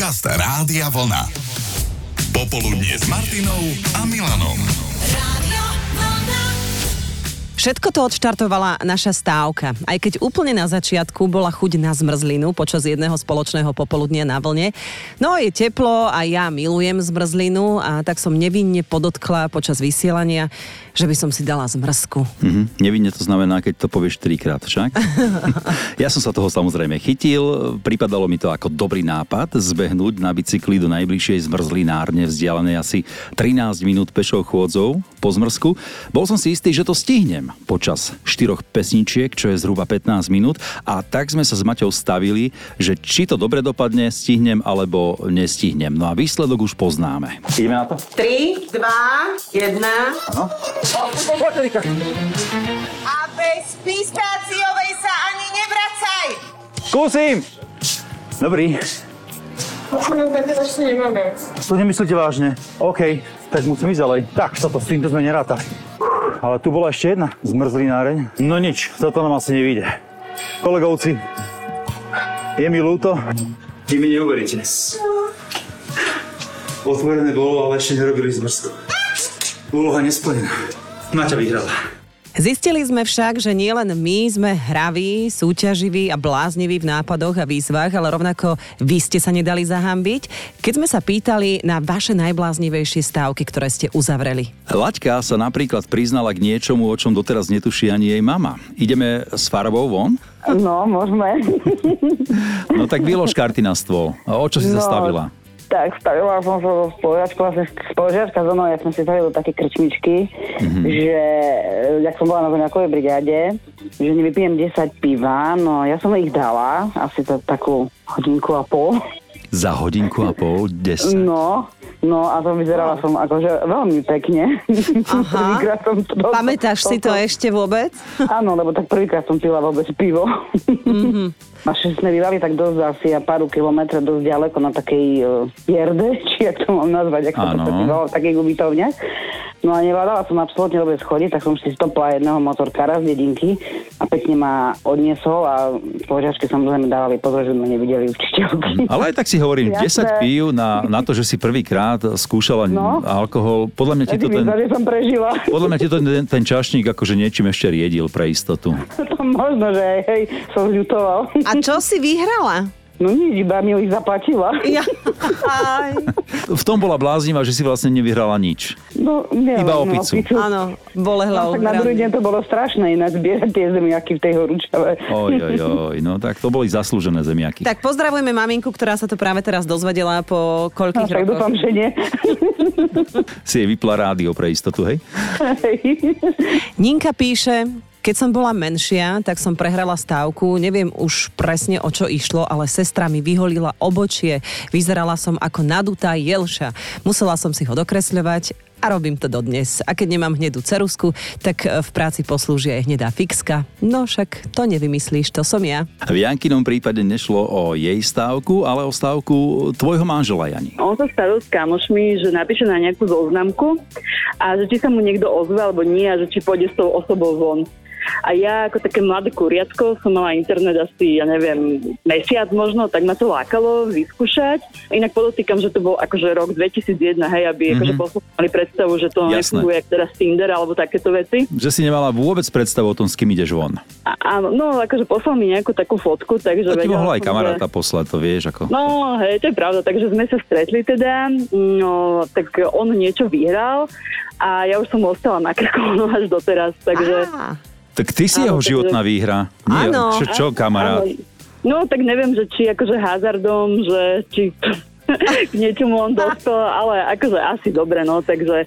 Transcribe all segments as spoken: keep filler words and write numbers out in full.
Podcast Rádia Vlna. Popoludnie s Martinou a Milanom. Rádio Vlna. Všetko to odštartovala naša stávka. Aj keď úplne na začiatku bola chuť na zmrzlinu počas jedného spoločného popoludnia na vlne. No je teplo a ja milujem zmrzlinu a tak som nevinne podotkla počas vysielania, že by som si dala zmrzku. Mm-hmm. Nevinne to znamená, keď to povieš trikrát však. Ja som sa toho samozrejme chytil. Pripadalo mi to ako dobrý nápad zbehnúť na bicykli do najbližšej zmrzlinárne vzdialenej asi trinásť minút pešou chôdzou po zmrzku. Bol som si istý, že to stihnem počas štyroch pesničiek, čo je zhruba pätnásť minút, a tak sme sa s Maťou stavili, že či to dobre dopadne, stihnem alebo nestihnem. No a výsledok už poznáme. Ideme na to? tri, dva, jeden. Áno. A bez pistáciovej sa ani nevracaj! Skúsim! Dobrý. To nemyslíte vážne. OK, tak musím ísť ďalej. Tak, toto s týmto sme nerátali. Ale tu bola ešte jedna zmrzlináreň. No nič, toto nám asi nevyjde. Kolegovci, je mi ľúto. Vy mi neuveríte. Otvorené bolo, ale ešte nerobili zmrzku. Úloha nesplnená. Maťa vyhrala. Zistili sme však, že nielen my sme hraví, súťaživí a blázniví v nápadoch a výzvach, ale rovnako vy ste sa nedali zahambiť, keď sme sa pýtali na vaše najbláznivejšie stávky, ktoré ste uzavreli. Laďka sa napríklad priznala k niečomu, o čom doteraz netuší ani jej mama. Ideme s farbou von? No, môžeme. No tak vylož karty na stôl. O čo si no. sa stavila? Tak, stavila som sa so spolužiačkou, vlastne spolužiačka so mnou, ja som si stavila také krčmičky, mm-hmm. že, jak som bola na voňakovej brigáde, že nevypijem desať piva, no ja som ich dala, asi to takú hodinku a pol. Za hodinku a pol, desať? No, no a to vyzerala som akože veľmi pekne. Aha, som to, pamätáš to, to, si to ešte vôbec? Áno, lebo tak prvýkrát som pila vôbec pivo. Mhm. Naši sme bývali tak dosť asi a pár kilometrov dosť ďaleko na takej uh, jerde, či jak to mám nazvať, ak sa to bývalo v takej ubytovne. No a nevládala som absolútne vôbec chodiť, tak som si stopla jedného motorkára z dedinky a pekne ma odniesol a spoložiačky samozrejme dávali pozor, že ma nevideli učiteľky. Ale aj tak si hovorím, Jasne. desať pív na, na to, že si prvýkrát skúšala no. alkohol. Podľa mňa ti to ten, som prežila. Podľa mňa ti to ten, ten čašník akože niečím ešte riedil pre istotu. To možno, že aj hej, som ľutoval. A čo si vyhrala? No nič, iba mi ich zaplatila. Ja. V tom bola bláznivá, že si vlastne nevyhrala nič. No, neviem, iba opicu. opicu. Áno, bolehla no, tak na druhý deň to bolo strašné, ináč zbierať tie zemiaky v tej horúčave. Oj, oj, oj, no tak to boli zaslúžené zemiaky. Tak pozdravujeme maminku, ktorá sa to práve teraz dozvedela po koľkých no, rokoch. Tak dúfam, že nie. Si jej vypla rádio pre istotu, hej? Hej. Ninka píše... Keď som bola menšia, tak som prehrala stávku. Neviem už presne, o čo išlo, ale sestra mi vyholila obočie. Vyzerala som ako nadutá jelša. Musela som si ho dokresľovať a robím to dodnes. A keď nemám hnedú ceruzku, tak v práci poslúži aj hnedá fixka. No však to nevymyslíš, to som ja. V Jankinom prípade nešlo o jej stávku, ale o stávku tvojho manžela, Jani. On sa staril s kamošmi, že napíše na nejakú zoznamku a že či sa mu niekto ozve alebo nie a že či pôjde s tou osobou von. A ja ako také mladé kuriatko som mala internet asi, ja neviem, mesiac možno, tak ma to lákalo vyskúšať. Inak podotýkam, že to bol akože rok dvetisícjeden, hej, aby mm-hmm. akože poslúchali predstavu, že to nefunguje teraz Tinder alebo takéto veci. Že si nemala vôbec predstavu o tom, s kým ideš von. A, áno, no akože poslal mi nejakú takú fotku, takže... To ti mohla aj kamaráta že... poslať, to vieš ako... No, hej, to je pravda, takže sme sa stretli teda, no, tak on niečo vyhral a ja už som ostala na krku až doteraz, takže... Ah. Tak ty si áno, jeho životná takže... výhra. Nie, áno. Čo, čo kamarát? Áno. No, tak neviem, že či akože hazardom, že či k niečomu on dospel, ale akože asi dobre, no, takže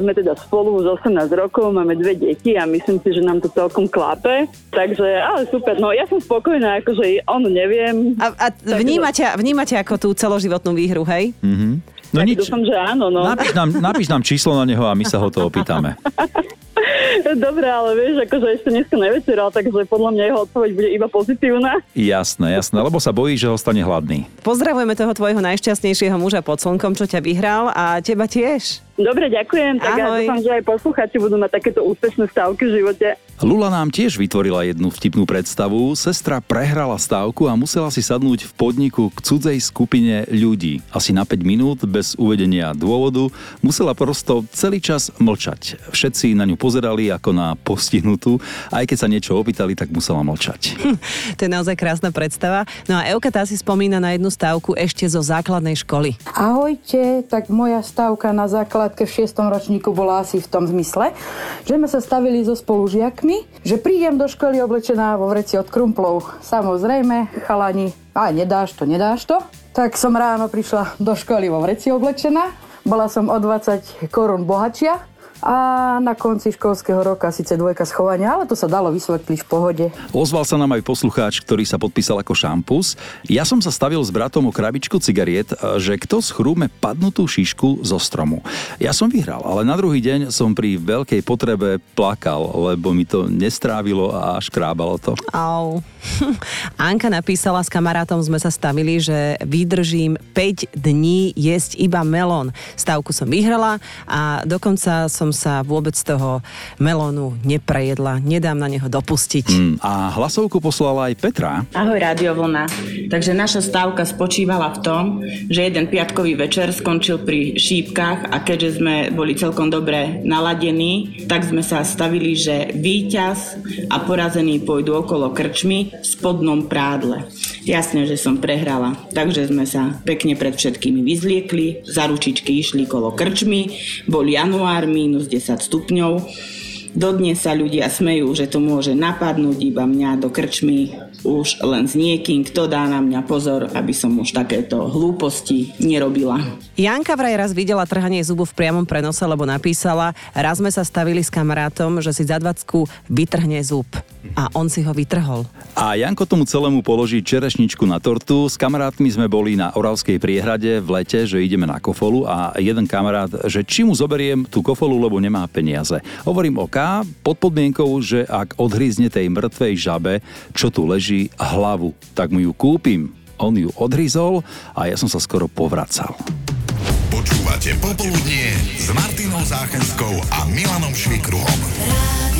sme teda spolu už osemnásť rokov, máme dve deti a myslím si, že nám to celkom klápe, takže, ale super, no, ja som spokojná, akože on neviem. A, a takže... vnímate, vnímate ako tú celoživotnú výhru, hej? Mhm. No tak nič. Dúfam, že áno, no. Napíš nám, napíš nám číslo na neho a my sa ho to opýtame. Dobre, ale vieš, akože ešte dneska nevečeral, takže podľa mňa jeho odpoveď bude iba pozitívna. Jasné, jasné, lebo sa bojí, že ho stane hladný. Pozdravujeme toho tvojho najšťastnejšieho muža pod slnkom, čo ťa vyhral a teba tiež. Dobre, ďakujem. Tak ahoj. Ja dúfam, že aj poslucháči budú mať takéto úspešné stávky v živote. Lula nám tiež vytvorila jednu vtipnú predstavu. Sestra prehrala stávku a musela si sadnúť v podniku k cudzej skupine ľudí. Asi na päť minút, bez uvedenia dôvodu, musela prosto celý čas mlčať. Všetci na ňu pozerali ako na postihnutú. Aj keď sa niečo opýtali, tak musela mlčať. Hm, to je naozaj krásna predstava. No a Evka tá si spomína na jednu stávku ešte zo základnej školy. Ahojte, tak moja stávka na základke v šiestom ročníku bola asi v tom zmysle, že sme sa stavili so spolužiakmi, že prídem do školy oblečená vo vreci od krumplov. Samozrejme, chalani, a nedáš to, nedáš to. Tak som ráno prišla do školy vo vreci oblečená. Bola som o dvadsať korún bohatšia a na konci školského roka síce dvojka schovania, ale to sa dalo vysvetliť v pohode. Ozval sa nám aj poslucháč, ktorý sa podpísal ako Šampus. Ja som sa stavil s bratom o krabičku cigariet, že kto schrúme padnutú šišku zo stromu. Ja som vyhral, ale na druhý deň som pri veľkej potrebe plakal, lebo mi to nestrávilo a škrábalo to. Au. Anka napísala, s kamarátom sme sa stavili, že vydržím päť dní jesť iba melón. Stavku som vyhrala a dokonca som sa vôbec toho melónu neprejedla. Nedám na neho dopustiť. Mm, a hlasovku poslala aj Petra. Ahoj, Rádio Vlna. Takže naša stávka spočívala v tom, že jeden piatkový večer skončil pri šípkach a keďže sme boli celkom dobre naladení, tak sme sa stavili, že víťaz a porazený pôjdu okolo krčmy v spodnom prádle. Jasne, že som prehrala. Takže sme sa pekne pred všetkými vyzliekli, za ručičky išli kolo krčmy, bol január, mínus desať stupňov. Dodnes sa ľudia smejú, že to môže napadnúť iba mňa do krčmy už len s niekým, kto dá na mňa pozor, aby som už takéto hlúposti nerobila. Janka vraj raz videla trhanie zubu v priamom prenose, lebo napísala, raz sme sa stavili s kamarátom, že si za dvacku vytrhne zub. A on si ho vytrhol. A Janko tomu celému položí čerešničku na tortu. S kamarátmi sme boli na Oravskej priehrade v lete, že ideme na kofolu a jeden kamarát, že či mu zoberiem tú kofolu, lebo nemá peniaze. Hovorím OK, pod podmienkou, že ak odhryzne tej mŕtvej žabe, čo tu leží, hlavu, tak mu ju kúpim. On ju odhryzol a ja som sa skoro povracal. Počúvate Popoludnie s Martinou Záchanskou a Milanom Švikruhom.